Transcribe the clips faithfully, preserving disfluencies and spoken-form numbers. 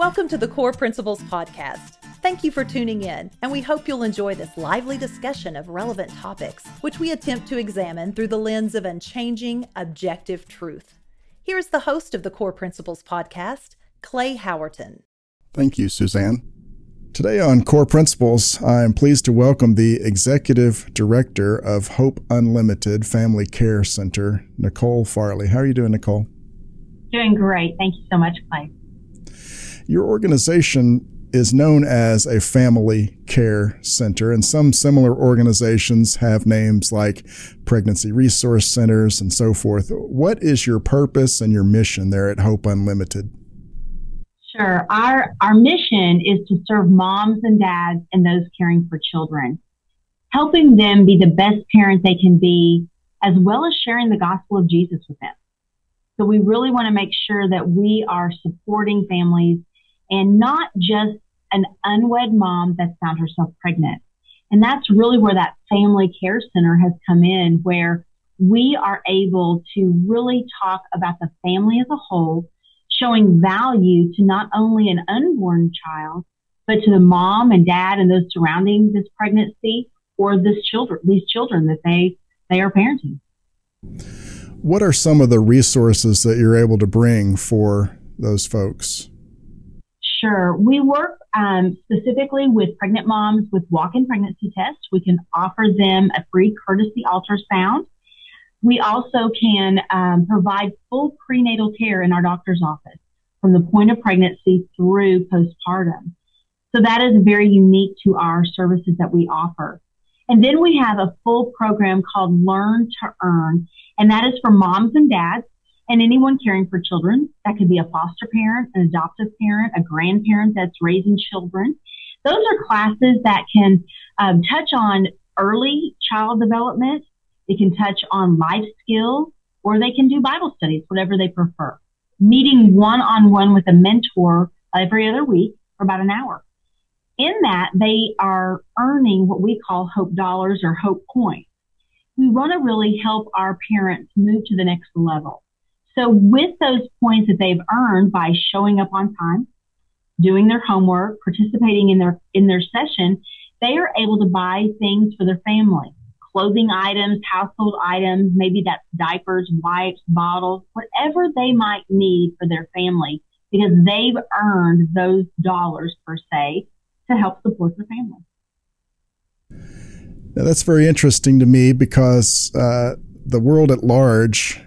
Welcome to the Core Principles Podcast. Thank you for tuning in, and we hope you'll enjoy this lively discussion of relevant topics, which we attempt to examine through the lens of unchanging, objective truth. Here is the host of the Core Principles Podcast, Clay Howerton. Thank you, Suzanne. Today on Core Principles, I am pleased to welcome the Executive Director of Hope Unlimited Family Care Center, Nicole Farley. How are you doing, Nicole? Doing great. Thank you so much, Clay. Your organization is known as a family care center, and some similar organizations have names like pregnancy resource centers and so forth. What is your purpose and your mission there at Hope Unlimited? Sure. Our, our mission is to serve moms and dads and those caring for children, helping them be the best parent they can be, as well as sharing the gospel of Jesus with them. So we really want to make sure that we are supporting families and not just an unwed mom that's found herself pregnant. And that's really where that family care center has come in, where we are able to really talk about the family as a whole, showing value to not only an unborn child, but to the mom and dad and those surrounding this pregnancy or this children, these children that they, they are parenting. What are some of the resources that you're able to bring for those folks? Sure. We work um, specifically with pregnant moms with walk-in pregnancy tests. We can offer them a free courtesy ultrasound. We also can um, provide full prenatal care in our doctor's office from the point of pregnancy through postpartum. So that is very unique to our services that we offer. And then we have a full program called Learn to Earn, and that is for moms and dads and anyone caring for children. That could be a foster parent, an adoptive parent, a grandparent that's raising children. Those are classes that can um, touch on early child development. They can touch on life skills, or they can do Bible studies, whatever they prefer. Meeting one-on-one with a mentor every other week for about an hour. In that, they are earning what we call Hope Dollars or Hope Coins. We want to really help our parents move to the next level. So with those points that they've earned by showing up on time, doing their homework, participating in their in their session, they are able to buy things for their family, clothing items, household items, maybe that's diapers, wipes, bottles, whatever they might need for their family, because they've earned those dollars per se to help support their family. Now, that's very interesting to me because uh, the world at large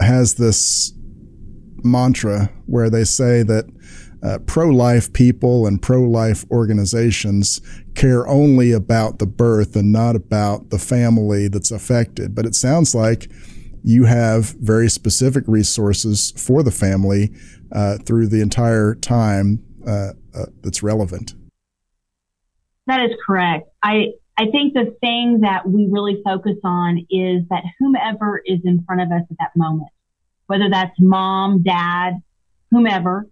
has this mantra where they say that uh, pro-life people and pro-life organizations care only about the birth and not about the family that's affected. But it sounds like you have very specific resources for the family uh, through the entire time uh, uh, that's relevant. That is correct. I I think the thing that we really focus on is that whomever is in front of us at that moment, whether that's mom, dad, whomever,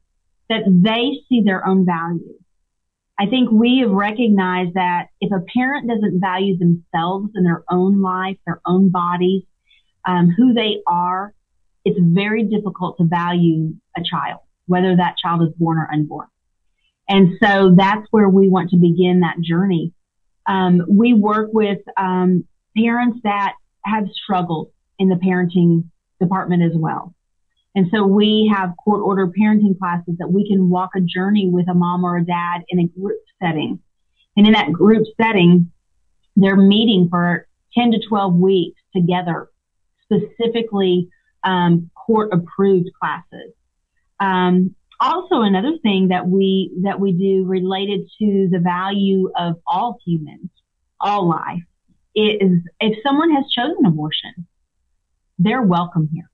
that they see their own value. I think we have recognized that if a parent doesn't value themselves and their own life, their own bodies, um, who they are, it's very difficult to value a child, whether that child is born or unborn. And so that's where we want to begin that journey. Um, we work with um, parents that have struggled in the parenting department as well. And so we have court-ordered parenting classes that we can walk a journey with a mom or a dad in a group setting. And in that group setting, they're meeting for ten to twelve weeks together, specifically um, court-approved classes. Um, Also, another thing that we that we do related to the value of all humans, all life, is if someone has chosen abortion, they're welcome here.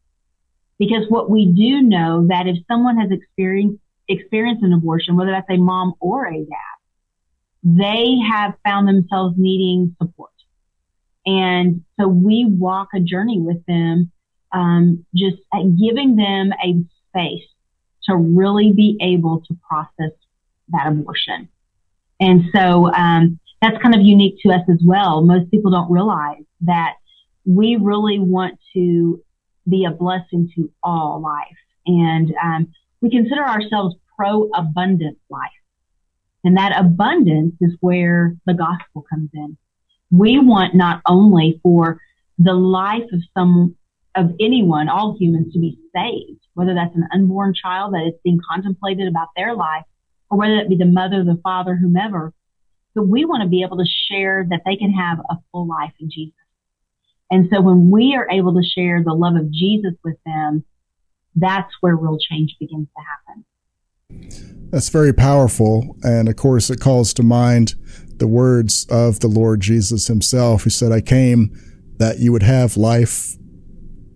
Because what we do know that if someone has experienced, experienced an abortion, whether that's a mom or a dad, they have found themselves needing support. And so we walk a journey with them, um, just at giving them a space to really be able to process that abortion. And so um, that's kind of unique to us as well. Most people don't realize that we really want to be a blessing to all life. And um, we consider ourselves pro-abundant life. And that abundance is where the gospel comes in. We want not only for the life of some, of anyone, all humans, to be saved, whether that's an unborn child that is being contemplated about their life, or whether it be the mother, the father, whomever, but we want to be able to share that they can have a full life in Jesus. And so when we are able to share the love of Jesus with them, that's where real change begins to happen. That's very powerful. And of course, it calls to mind the words of the Lord Jesus himself, who said, I came that you would have life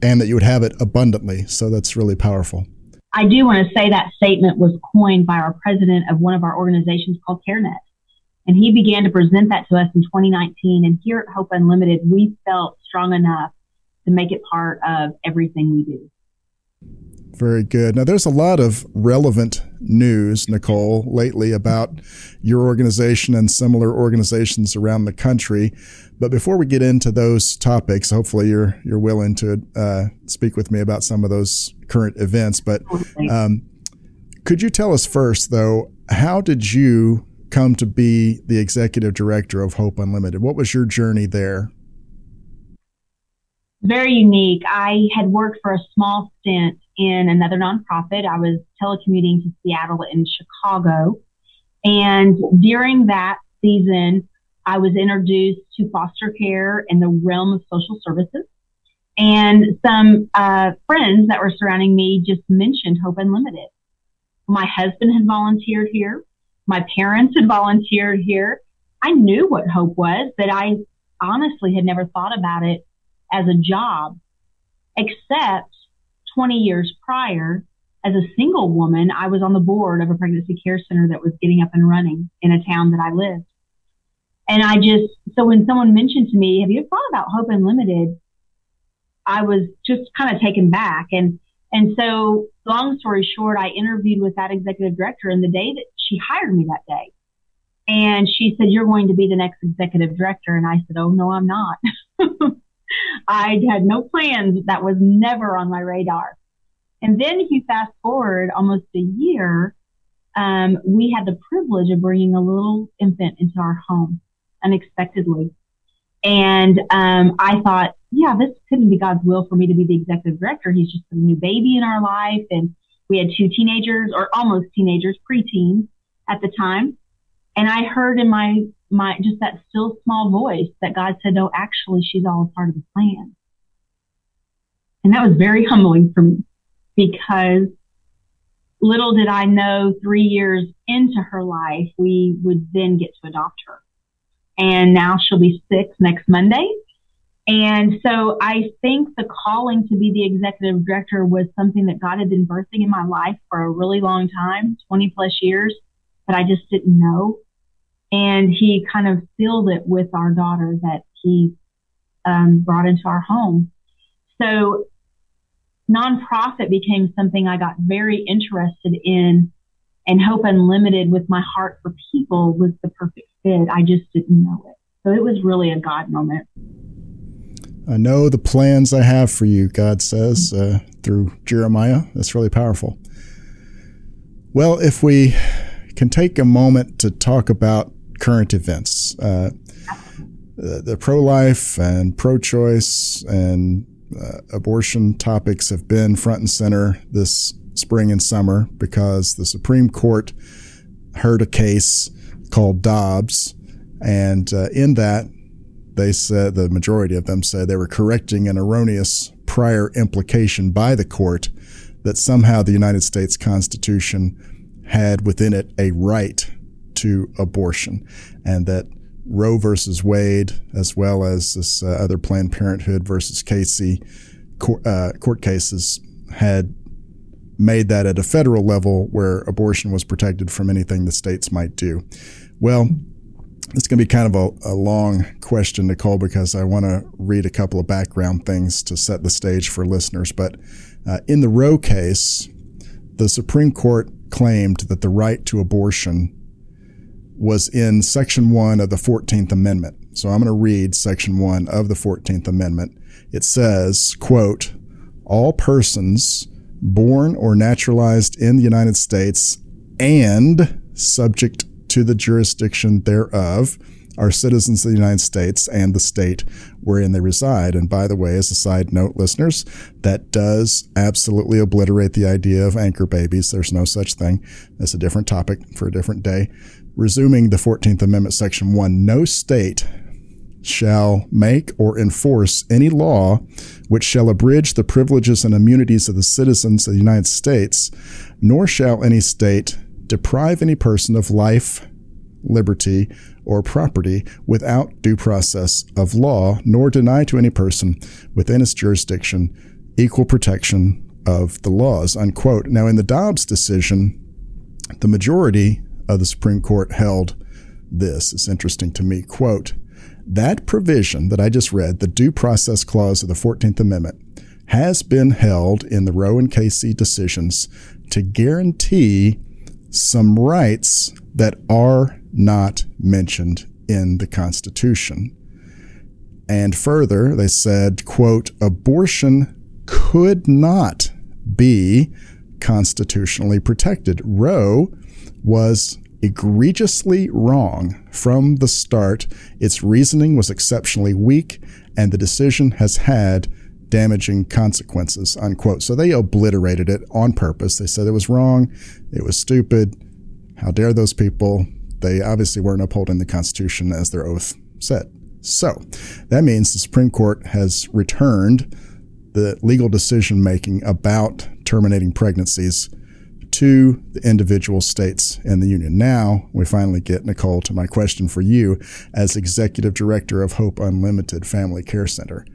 and that you would have it abundantly. So that's really powerful. I do want to say that statement was coined by our president of one of our organizations called CareNet. And he began to present that to us in twenty nineteen. And here at Hope Unlimited, we felt strong enough to make it part of everything we do. Very good. Now, there's a lot of relevant news, Nicole, lately about your organization and similar organizations around the country. But before we get into those topics, hopefully you're you're willing to uh, speak with me about some of those current events. But um, could you tell us first, though, how did you come to be the executive director of Hope Unlimited? What was your journey there? Very unique. I had worked for a small stint in another nonprofit. I was telecommuting to Seattle and Chicago. And during that season, I was introduced to foster care in the realm of social services. And some uh, friends that were surrounding me just mentioned Hope Unlimited. My husband had volunteered here. My parents had volunteered here. I knew what Hope was, but I honestly had never thought about it as a job, except twenty years prior, as a single woman, I was on the board of a pregnancy care center that was getting up and running in a town that I lived. And I just, so when someone mentioned to me, have you thought about Hope Unlimited? I was just kind of taken back. And, and so long story short, I interviewed with that executive director, and the day that she hired me that day, and she said, you're going to be the next executive director. And I said, oh, no, I'm not. I had no plans. That was never on my radar. And then if you fast forward almost a year, um, we had the privilege of bringing a little infant into our home unexpectedly. And um, I thought, yeah, this couldn't be God's will for me to be the executive director. He's just a new baby in our life. And we had two teenagers or almost teenagers, preteens at the time. And I heard in my my just that still small voice that God said, no, actually, she's all a part of the plan. And that was very humbling for me, because little did I know, three years into her life, we would then get to adopt her. And now she'll be six next Monday. And so I think the calling to be the executive director was something that God had been birthing in my life for a really long time, twenty plus years, but I just didn't know. And he kind of sealed it with our daughter that he um, brought into our home. So nonprofit became something I got very interested in, and Hope Unlimited, with my heart for people, was the perfect fit. I just didn't know it. So it was really a God moment. I know the plans I have for you, God says, uh, through Jeremiah. That's really powerful. Well, if we can take a moment to talk about current events. Uh, the, the pro-life and pro-choice and uh, abortion topics have been front and center this spring and summer because the Supreme Court heard a case called Dobbs, and uh, in that they said, the majority of them said, they were correcting an erroneous prior implication by the court that somehow the United States Constitution had within it a right to abortion, and that Roe versus Wade, as well as this uh, other Planned Parenthood versus Casey court, uh, court cases, had made that at a federal level where abortion was protected from anything the states might do. Well, it's going to be kind of a, a long question, Nicole, because I want to read a couple of background things to set the stage for listeners. But uh, in the Roe case, the Supreme Court claimed that the right to abortion was in Section one of the fourteenth Amendment. So I'm going to read Section one of the fourteenth Amendment. It says, quote, all persons born or naturalized in the United States and subject to the jurisdiction thereof are citizens of the United States and the state wherein they reside. And by the way, as a side note, listeners, that does absolutely obliterate the idea of anchor babies. There's no such thing. That's a different topic for a different day. Resuming the fourteenth Amendment, Section one, no state shall make or enforce any law which shall abridge the privileges and immunities of the citizens of the United States, nor shall any state deprive any person of life, liberty, or property without due process of law, nor deny to any person within its jurisdiction equal protection of the laws, unquote. Now, in the Dobbs decision, the majority of the Supreme Court held this. It's interesting to me, quote, "That provision that I just read, the due process clause of the fourteenth Amendment, has been held in the Roe and Casey decisions to guarantee some rights that are not mentioned in the Constitution." And further, they said, quote, "Abortion could not be constitutionally protected. Roe was egregiously wrong from the start. Its reasoning was exceptionally weak, and the decision has had damaging consequences," unquote. So they obliterated it on purpose. They said it was wrong. It was stupid. How dare those people? They obviously weren't upholding the Constitution as their oath said. So that means the Supreme Court has returned the legal decision making about terminating pregnancies to the individual states and the union. Now we finally get, Nicole, to my question for you as executive director of Hope Unlimited Family Care Center.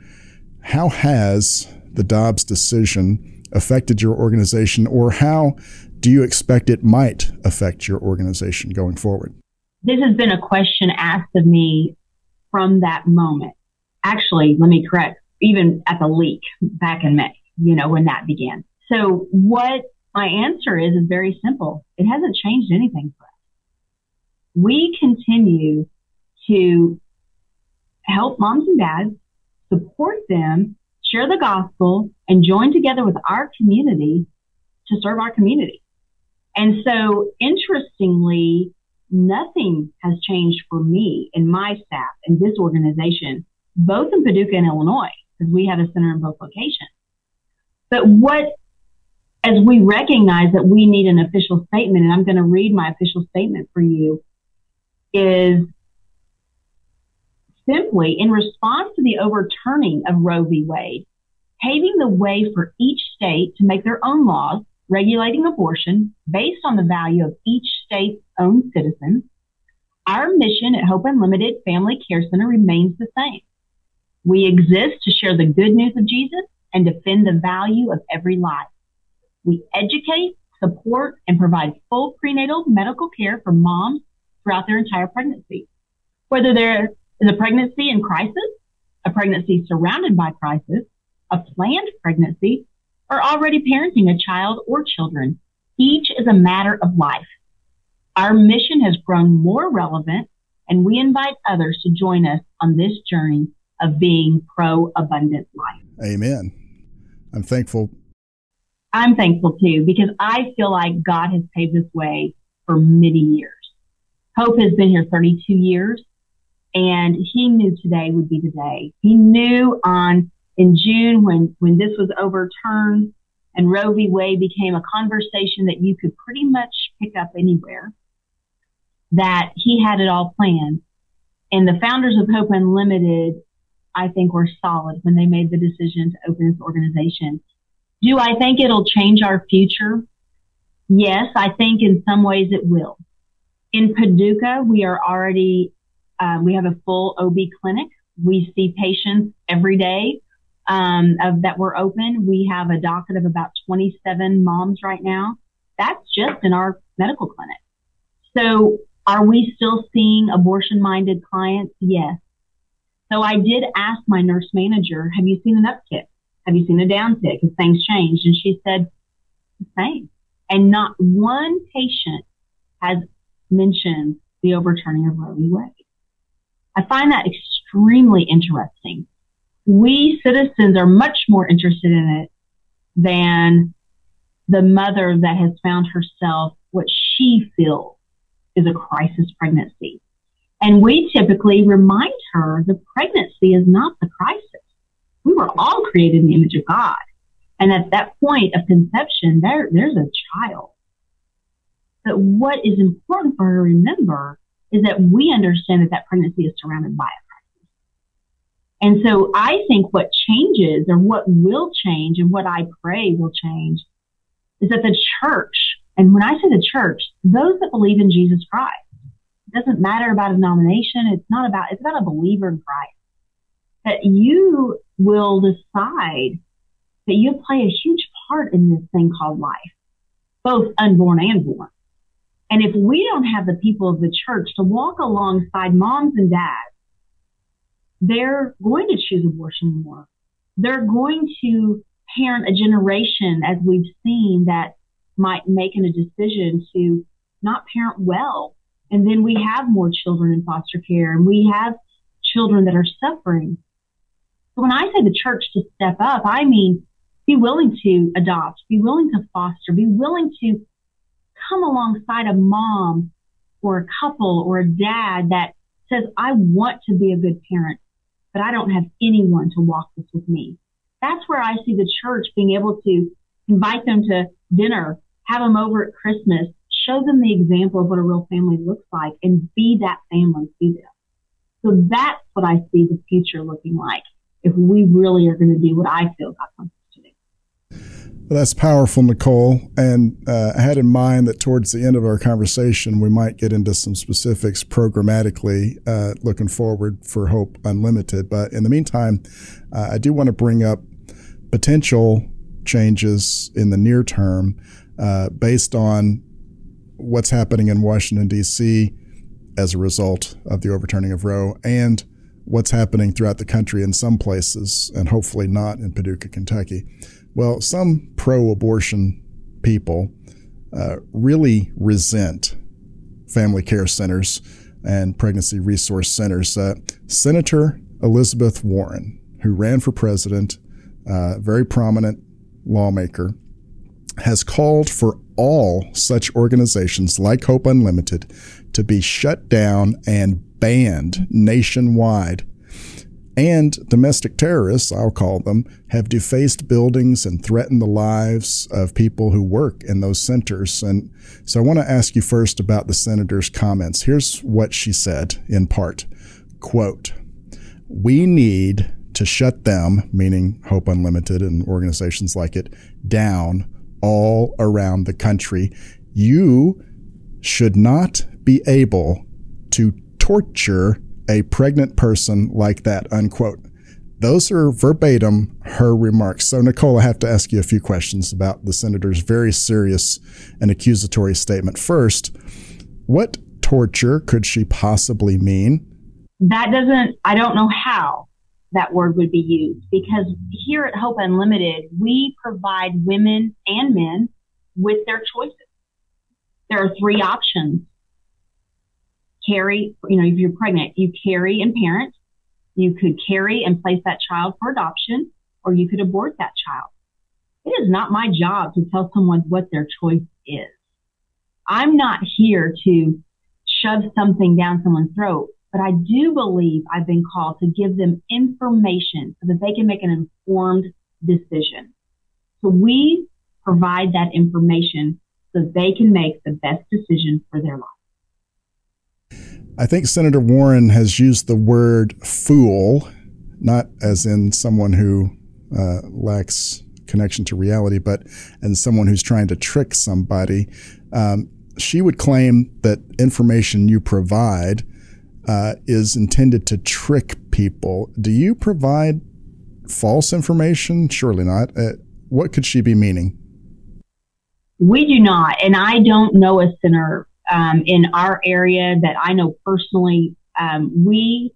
How has the Dobbs decision affected your organization, or how do you expect it might affect your organization going forward? This has been a question asked of me from that moment. Actually, let me correct, even at the leak back in May, you know, when that began. So what my answer is is very simple. It hasn't changed anything for us. We continue to help moms and dads, support them, share the gospel, and join together with our community to serve our community. And so, interestingly, nothing has changed for me and my staff and this organization, both in Paducah and Illinois, because we have a center in both locations. But what, as we recognize that we need an official statement, and I'm going to read my official statement for you, is simply in response to the overturning of Roe v. Wade, paving the way for each state to make their own laws regulating abortion based on the value of each state's own citizens, our mission at Hope Unlimited Family Care Center remains the same. We exist to share the good news of Jesus and defend the value of every life. We educate, support, and provide full prenatal medical care for moms throughout their entire pregnancy, whether they're is a pregnancy in crisis, a pregnancy surrounded by crisis, a planned pregnancy, or already parenting a child or children. Each is a matter of life. Our mission has grown more relevant, and we invite others to join us on this journey of being pro-abundant life. Amen. I'm thankful. I'm thankful, too, because I feel like God has paved this way for many years. Hope has been here thirty-two years. And he knew today would be the day. He knew on in June when, when this was overturned and Roe v. Wade became a conversation that you could pretty much pick up anywhere, that he had it all planned. And the founders of Hope Unlimited, I think, were solid when they made the decision to open this organization. Do I think it'll change our future? Yes, I think in some ways it will. In Paducah, we are already... Uh, we have a full O B clinic. We see patients every day um, of that we're open. We have a docket of about twenty-seven moms right now. That's just in our medical clinic. So are we still seeing abortion-minded clients? Yes. So I did ask my nurse manager, have you seen an uptick? Have you seen a downtick? Have things changed? And she said, the same. And not one patient has mentioned the overturning of Roe v. Wade. I find that extremely interesting. We citizens are much more interested in it than the mother that has found herself what she feels is a crisis pregnancy. And we typically remind her the pregnancy is not the crisis. We were all created in the image of God. And at that point of conception, there there's a child. But what is important for her to remember is that we understand that that pregnancy is surrounded by a pregnancy. And so I think what changes, or what will change, and what I pray will change, is that the church, and when I say the church, those that believe in Jesus Christ, it doesn't matter about a denomination, it's not about, it's about a believer in Christ, that you will decide that you play a huge part in this thing called life, both unborn and born. And if we don't have the people of the church to walk alongside moms and dads, they're going to choose abortion more. They're going to parent a generation, as we've seen, that might make a decision to not parent well. And then we have more children in foster care, and we have children that are suffering. So when I say the church to step up, I mean be willing to adopt, be willing to foster, be willing to come alongside a mom or a couple or a dad that says, I want to be a good parent, but I don't have anyone to walk this with me. That's where I see the church being able to invite them to dinner, have them over at Christmas, show them the example of what a real family looks like, and be that family to them. So that's what I see the future looking like if we really are going to do what I feel God wants us to do. Well, that's powerful, Nicole. And uh, I had in mind that towards the end of our conversation, we might get into some specifics programmatically uh, looking forward for Hope Unlimited. But in the meantime, uh, I do want to bring up potential changes in the near term uh, based on what's happening in Washington, D C as a result of the overturning of Roe, and what's happening throughout the country in some places, and hopefully not in Paducah, Kentucky. Well, some pro-abortion people uh, really resent family care centers and pregnancy resource centers. Uh, Senator Elizabeth Warren, who ran for president, uh, very prominent lawmaker, has called for all such organizations like Hope Unlimited to be shut down and banned nationwide. And domestic terrorists, I'll call them, have defaced buildings and threatened the lives of people who work in those centers. And so I want to ask you first about the senator's comments. Here's what she said in part, quote, "We need to shut them," meaning Hope Unlimited and organizations like it, "down all around the country. You should not be able to torture a pregnant person like that," unquote. Those are verbatim her remarks. So, Nicole, I have to ask you a few questions about the senator's very serious and accusatory statement. First, what torture could she possibly mean? That doesn't, I don't know how that word would be used, because here at Hope Unlimited, we provide women and men with their choices. There are three options. Carry, you know, if you're pregnant, you carry and parent. You could carry and place that child for adoption, or you could abort that child. It is not my job to tell someone what their choice is. I'm not here to shove something down someone's throat, but I do believe I've been called to give them information so that they can make an informed decision. So we provide that information so they can make the best decision for their life. I think Senator Warren has used the word fool, not as in someone who uh, lacks connection to reality, but as someone who's trying to trick somebody. Um, she would claim that information you provide uh, is intended to trick people. Do you provide false information? Surely not. Uh, what could she be meaning? We do not, and I don't know a senator Um, in our area that I know personally. Um, we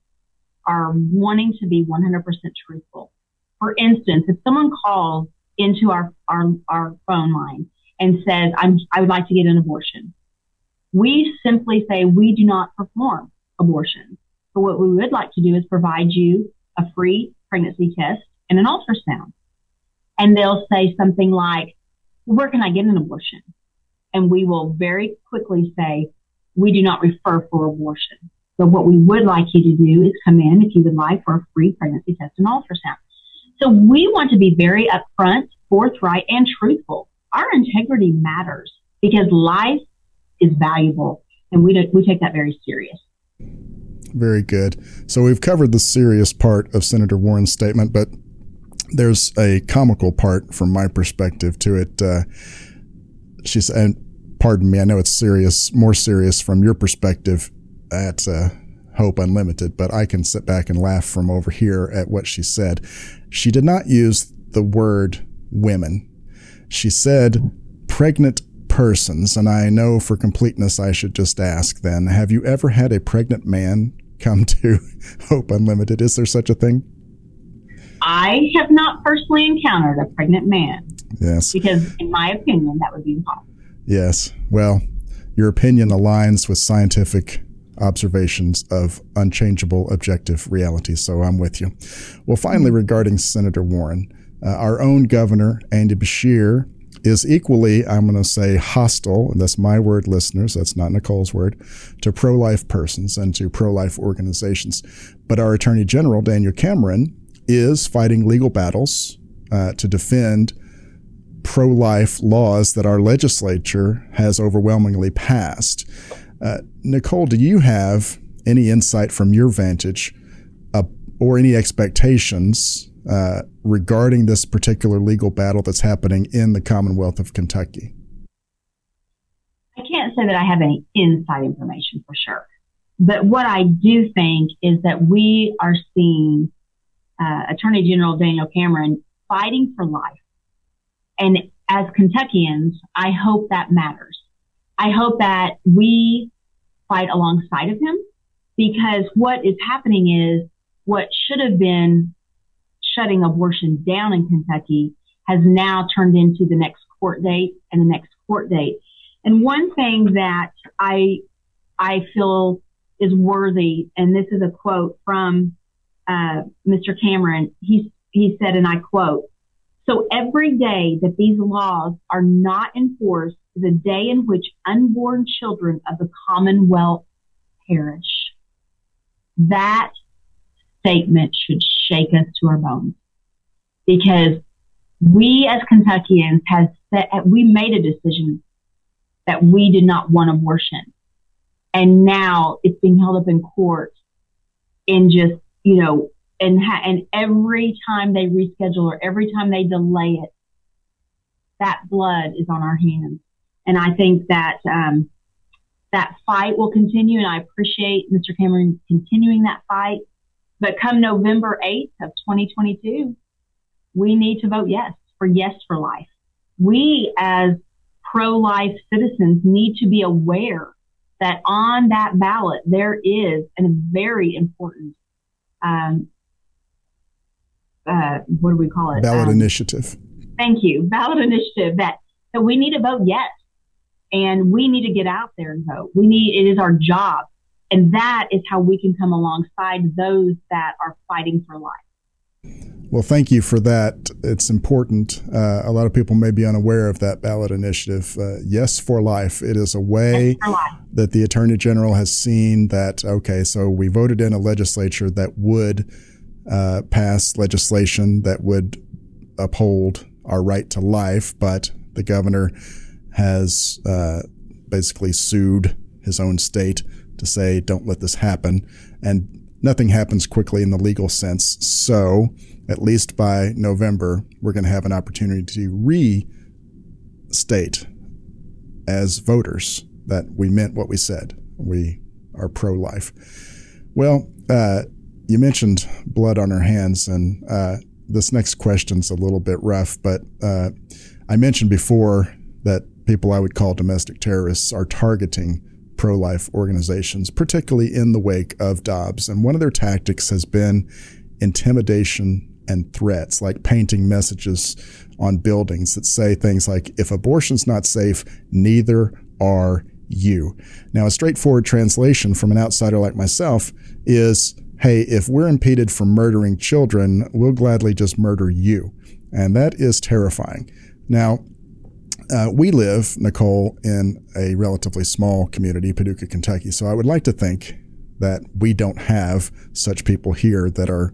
are wanting to be one hundred percent truthful. For instance, if someone calls into our, our, our phone line and says, I'm, I would like to get an abortion, we simply say we do not perform abortions. But what we would like to do is provide you a free pregnancy test and an ultrasound. And they'll say something like, where can I get an abortion? and we will very quickly say, we do not refer for abortion. But what we would like you to do is come in, if you would like, for a free pregnancy test and ultrasound. So we want to be very upfront, forthright, and truthful. Our integrity matters because life is valuable, and we do, we take that very serious. Very good. So we've covered the serious part of Senator Warren's statement, but there's a comical part from my perspective to it. Uh, she's, and pardon me, I know it's serious, more serious from your perspective at uh, Hope Unlimited, but I can sit back and laugh from over here at what she said. She did not use the word women. She said pregnant persons, and I know for completeness I should just ask then, have you ever had a pregnant man come to Hope Unlimited? Is there such a thing? I have not personally encountered a pregnant man. Yes. Because in my opinion, that would be impossible. Yes. Well, your opinion aligns with scientific observations of unchangeable objective reality. So I'm with you. Well, finally, regarding Senator Warren, uh, our own governor, Andy Beshear, is equally, I'm going to say, hostile, and that's my word, listeners, that's not Nicole's word, to pro-life persons and to pro-life organizations. But our Attorney General, Daniel Cameron, is fighting legal battles uh, to defend pro-life laws that our legislature has overwhelmingly passed. Uh, Nicole, do you have any insight from your vantage uh, or any expectations uh, regarding this particular legal battle that's happening in the Commonwealth of Kentucky? I can't say that I have any inside information for sure. But what I do think is that we are seeing uh, Attorney General Daniel Cameron fighting for life. And as Kentuckians, I hope that matters. I hope that we fight alongside of him, because what is happening is what should have been shutting abortion down in Kentucky has now turned into the next court date and the next court date. And one thing that I I feel is worthy, and this is a quote from uh, Mister Cameron, he, he said, and I quote, "So every day that these laws are not enforced is a day in which unborn children of the Commonwealth perish." That statement should shake us to our bones, because we as Kentuckians has set, we made a decision that we did not want abortion, and now it's being held up in court in just, you know, And, ha- and every time they reschedule or every time they delay it, that blood is on our hands. And I think that um, that fight will continue, and I appreciate Mister Cameron continuing that fight. But come November eighth of twenty twenty-two, we need to vote yes, for yes for life. We as pro-life citizens need to be aware that on that ballot there is a very important um Uh, what do we call it? Ballot um, initiative. Thank you. Ballot initiative. That, that we need to vote yes. And we need to get out there and vote. We need, it is our job. And that is how we can come alongside those that are fighting for life. Well, thank you for that. It's important. Uh, a lot of people may be unaware of that ballot initiative. Uh, yes for life. It is a way yes that the Attorney General has seen that, okay, so we voted in a legislature that would Uh, pass legislation that would uphold our right to life, but the governor has uh, basically sued his own state to say, don't let this happen. And nothing happens quickly in the legal sense. So at least by November, we're going to have an opportunity to restate as voters that we meant what we said. We are pro-life. Well, uh, you mentioned blood on our hands, and uh, this next question's a little bit rough, but uh, I mentioned before that people I would call domestic terrorists are targeting pro-life organizations, particularly in the wake of Dobbs. And one of their tactics has been intimidation and threats, like painting messages on buildings that say things like, if abortion's not safe, neither are you. Now, a straightforward translation from an outsider like myself is, hey, if we're impeded from murdering children, we'll gladly just murder you. And that is terrifying. Now, Uh, we live, Nicole, in a relatively small community, Paducah, Kentucky. So I would like to think that we don't have such people here that are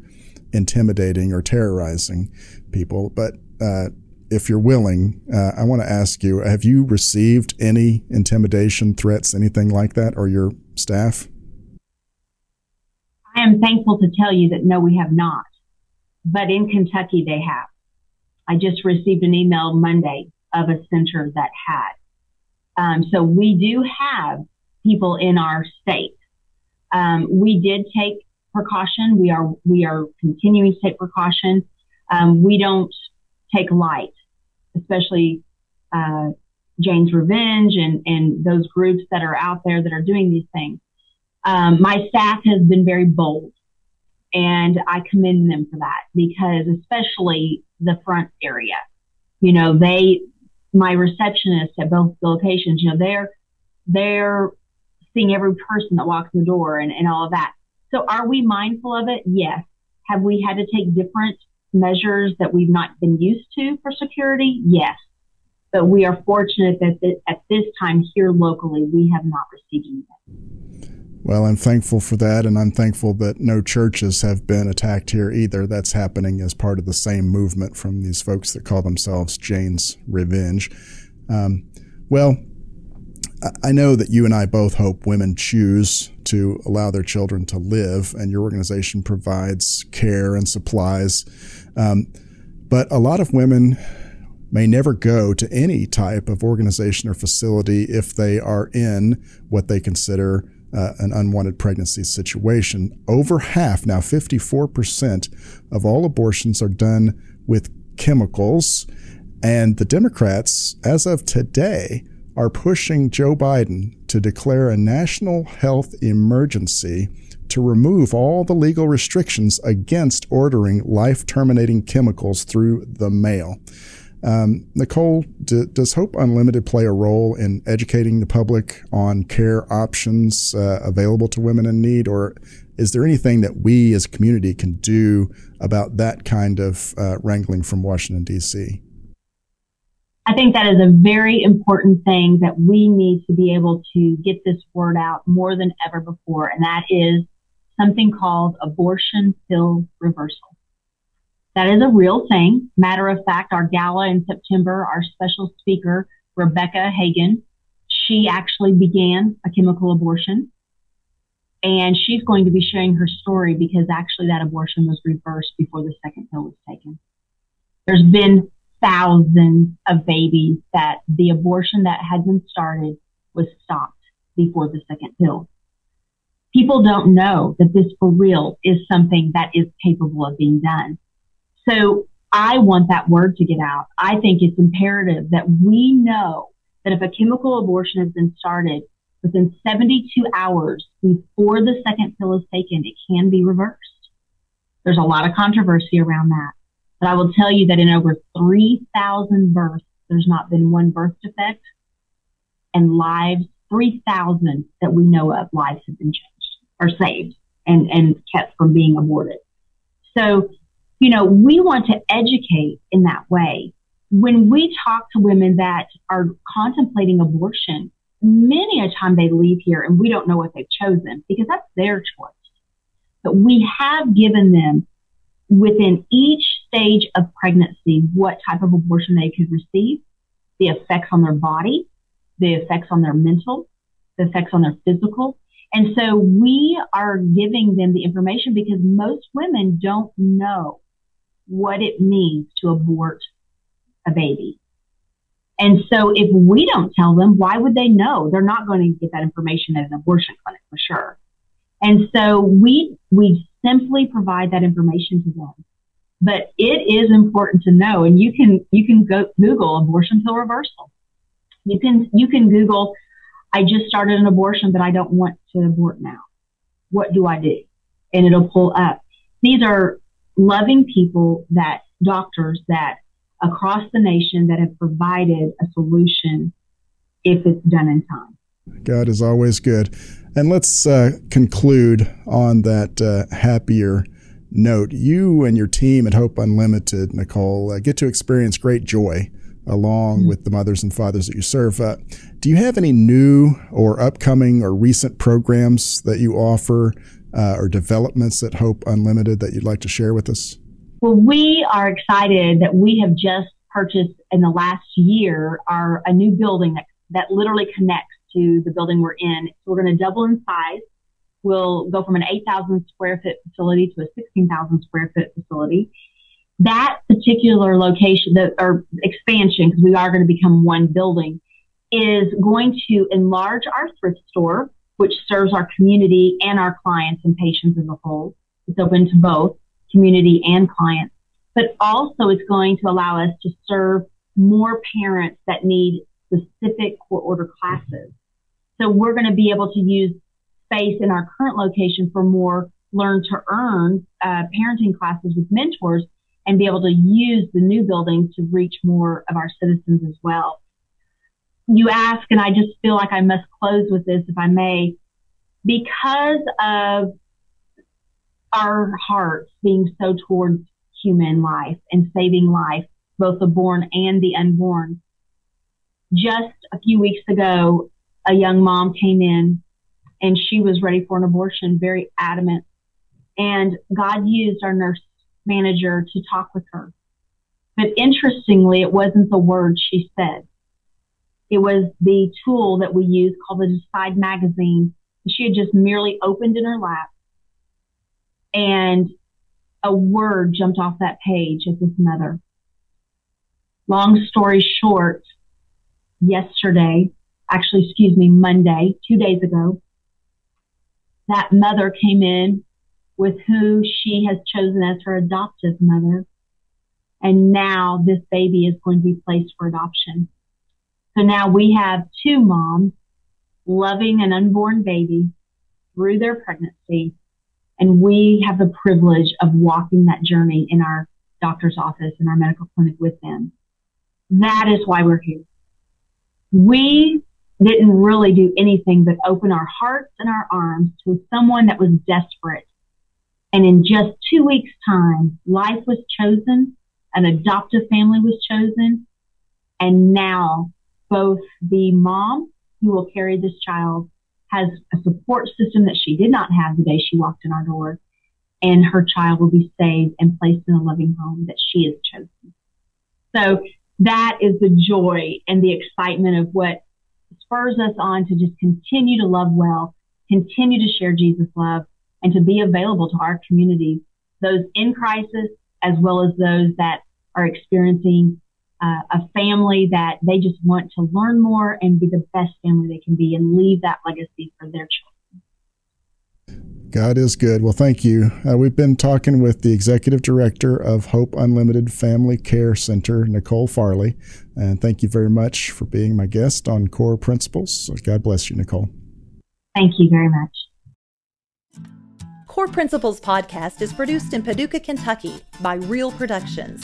intimidating or terrorizing people. But uh, if you're willing, uh, I want to ask you, have you received any intimidation, threats, anything like that, or your staff? I am thankful to tell you that no, we have not. But in Kentucky, they have. I just received an email Monday of a center that had. Um, so we do have people in our state. Um, we did take precaution. We are, we are continuing to take precaution. Um, we don't take light, especially, uh, Jane's Revenge and, and those groups that are out there that are doing these things. Um, my staff has been very bold, and I commend them for that, because especially the front area, you know, they, my receptionists at both locations, you know, they're, they're seeing every person that walks in the door and, and all of that. So are we mindful of it? Yes. Have we had to take different measures that we've not been used to for security? Yes. But we are fortunate that at this time here locally, we have not received anything. Well, I'm thankful for that, and I'm thankful that no churches have been attacked here either. That's happening as part of the same movement from these folks that call themselves Jane's Revenge. Um, well, I know that you and I both hope women choose to allow their children to live, and your organization provides care and supplies. Um, but a lot of women may never go to any type of organization or facility if they are in what they consider Uh, an unwanted pregnancy situation. Over half, now fifty-four percent of all abortions are done with chemicals. And the Democrats, as of today, are pushing Joe Biden to declare a national health emergency to remove all the legal restrictions against ordering life-terminating chemicals through the mail. Um, Nicole, do, does Hope Unlimited play a role in educating the public on care options uh, available to women in need, or is there anything that we as a community can do about that kind of uh, wrangling from Washington, D C? I think that is a very important thing that we need to be able to get this word out more than ever before, and that is something called abortion pill reversal. That is a real thing. Matter of fact, our gala in September, our special speaker, Rebecca Hagen, she actually began a chemical abortion. And she's going to be sharing her story, because actually that abortion was reversed before the second pill was taken. There's been thousands of babies that the abortion that had been started was stopped before the second pill. People don't know that this for real is something that is capable of being done. So I want that word to get out. I think it's imperative that we know that if a chemical abortion has been started within seventy-two hours before the second pill is taken, it can be reversed. There's a lot of controversy around that. But I will tell you that in over three thousand births, there's not been one birth defect, and lives, three thousand that we know of, lives have been changed or saved and, and kept from being aborted. So, you know, we want to educate in that way. When we talk to women that are contemplating abortion, many a time they leave here and we don't know what they've chosen, because that's their choice. But we have given them within each stage of pregnancy what type of abortion they could receive, the effects on their body, the effects on their mental, the effects on their physical. And so we are giving them the information, because most women don't know what it means to abort a baby. And so if we don't tell them, why would they know? They're not going to get that information at an abortion clinic for sure. And so we we simply provide that information to them. But it is important to know, and you can you can go Google abortion pill reversal. You can you can Google, I just started an abortion, but I don't want to abort now. What do I do? And it'll pull up. These are loving people, that doctors that across the nation that have provided a solution if it's done in time. God is always good. And let's uh, conclude on that uh, happier note. You and your team at Hope Unlimited, Nicole, uh, get to experience great joy along mm-hmm. with the mothers and fathers that you serve. Uh, do you have any new or upcoming or recent programs that you offer uh, or developments at Hope Unlimited that you'd like to share with us? Well, we are excited that we have just purchased in the last year our a new building that, that literally connects to the building we're in. So we're going to double in size. We'll go from an eight thousand square foot facility to a sixteen thousand square foot facility. That particular location, the, or expansion, because we are going to become one building, is going to enlarge our thrift store, which serves our community and our clients and patients as a whole. It's open to both community and clients, but also it's going to allow us to serve more parents that need specific court order classes. So we're going to be able to use space in our current location for more learn to earn uh, parenting classes with mentors, and be able to use the new building to reach more of our citizens as well. You ask, and I just feel like I must close with this, if I may, because of our hearts being so towards human life and saving life, both the born and the unborn. Just a few weeks ago, a young mom came in and she was ready for an abortion, very adamant. And God used our nurse manager to talk with her. But interestingly, it wasn't the words she said. It was the tool that we use called the Decide magazine. She had just merely opened in her lap, and a word jumped off that page at this mother. Long story short, yesterday, actually, excuse me, Monday, two days ago, that mother came in with who she has chosen as her adoptive mother. And now this baby is going to be placed for adoption. So now we have two moms loving an unborn baby through their pregnancy. And we have the privilege of walking that journey in our doctor's office, in our medical clinic with them. That is why we're here. We didn't really do anything but open our hearts and our arms to someone that was desperate. And in just two weeks' time, life was chosen, an adoptive family was chosen, and now both the mom who will carry this child has a support system that she did not have the day she walked in our door, and her child will be saved and placed in a loving home that she has chosen. So that is the joy and the excitement of what spurs us on to just continue to love well, continue to share Jesus' love, and to be available to our community, those in crisis, as well as those that are experiencing uh, a family that they just want to learn more and be the best family they can be and leave that legacy for their children. God is good. Well, thank you. Uh, we've been talking with the Executive Director of Hope Unlimited Family Care Center, Nicole Farley, and thank you very much for being my guest on Core Principles. God bless you, Nicole. Thank you very much. Core Principles podcast is produced in Paducah, Kentucky by Real Productions.